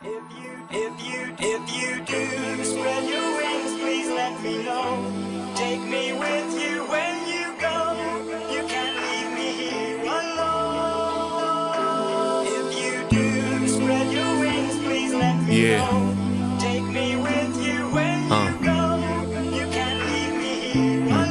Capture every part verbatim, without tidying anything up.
If you, if you, if you do spread your wings, please let me know. Take me with you when you go. You can't leave me here alone. If you do spread your wings, please let me yeah. know. Take me with you when uh. you go. You can't leave me here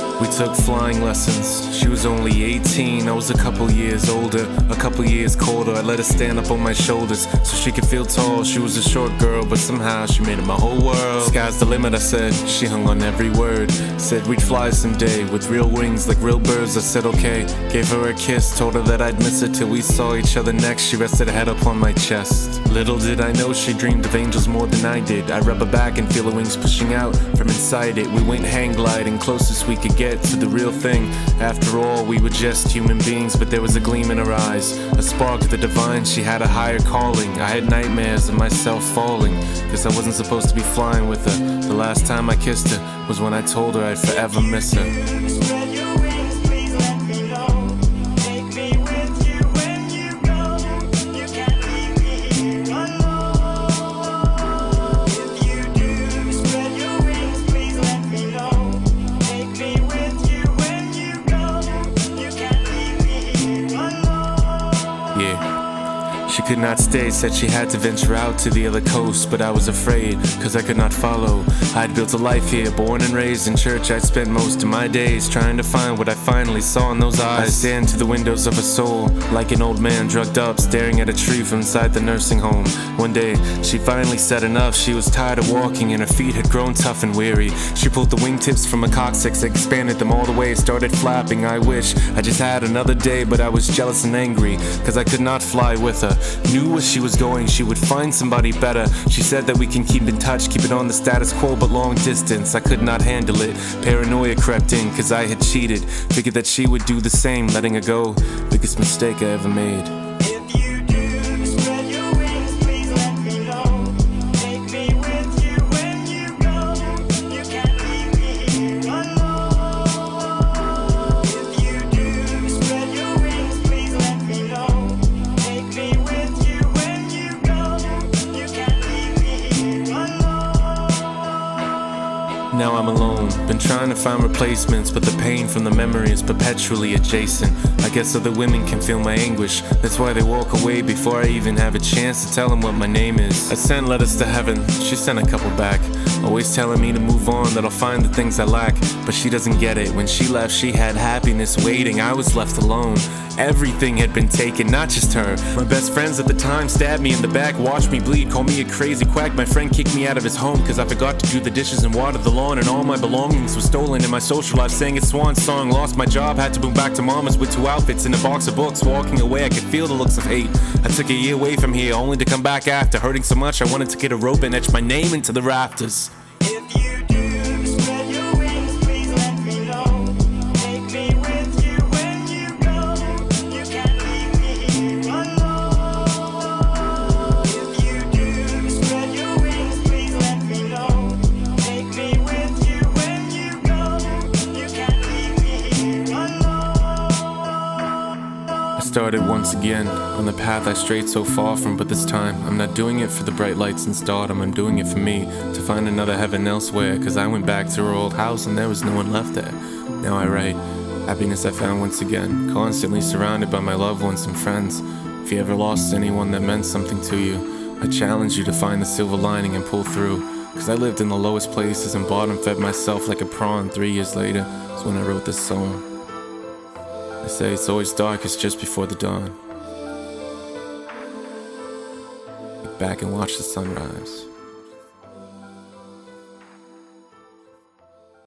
alone. We took flying lessons. She was only eighteen, I was a couple years older, a couple years colder. I let her stand up on my shoulders so she could feel tall. She was a short girl, but somehow she made it my whole world. Sky's the limit, I said. She hung on every word. Said we'd fly someday with real wings like real birds. I said okay. Gave her a kiss, told her that I'd miss her till we saw each other next. She rested her head upon my chest. Little did I know she dreamed of angels more than I did. I rub her back and feel her wings pushing out from inside it. We went hang gliding, closest we could get to the real thing. After all, we were just human beings, but there was a gleam in her eyes, a spark of the divine. She had a higher calling. I had nightmares of myself falling, cause I wasn't supposed to be flying with her. The last time I kissed her was when I told her I'd forever miss her. She could not stay, said she had to venture out to the other coast, but I was afraid, cause I could not follow. I'd built a life here, born and raised in church. I'd spent most of my days trying to find what I finally saw in those eyes. I stand to the windows of her soul, like an old man drugged up, staring at a tree from inside the nursing home. One day, she finally said enough. She was tired of walking and her feet had grown tough and weary. She pulled the wingtips from her coccyx, expanded them all the way, started flapping. I wish I just had another day, but I was jealous and angry, cause I could not fly with her. Knew where she was going, she would find somebody better. She said that we can keep in touch, keep it on the status quo, but long distance, I could not handle it. Paranoia crept in, cause I had cheated. Figured that she would do the same, letting her go. Biggest mistake I ever made. Now I'm alone, been trying to find replacements, but the pain from the memory is perpetually adjacent. I guess other women can feel my anguish, that's why they walk away before I even have a chance to tell them what my name is. I sent letters to heaven, she sent a couple back, always telling me to move on, that I'll find the things I lack. But she doesn't get it, when she left she had happiness waiting, I was left alone. Everything had been taken, not just her. My best friends at the time stabbed me in the back, watched me bleed, called me a crazy quack. My friend kicked me out of his home cause I forgot to do the dishes and water the lawn, and all my belongings were stolen. And my social life sang its swan song. Lost my job, had to move back to mama's with two outfits and a box of books. Walking away I could feel the looks of hate. I took a year away from here only to come back after. Hurting so much I wanted to get a rope and etch my name into the rafters. Started once again on the path I strayed so far from, but this time I'm not doing it for the bright lights and stardom. I'm doing it for me, to find another heaven elsewhere. Cause I went back to her old house and there was no one left there. Now I write happiness I found once again, constantly surrounded by my loved ones and friends. If you ever lost anyone that meant something to you, I challenge you to find the silver lining and pull through. Cause I lived in the lowest places and bottom fed myself like a prawn. Three years later is when I wrote this song. They say it's always darkest just before the dawn. Look back and watch the sunrise.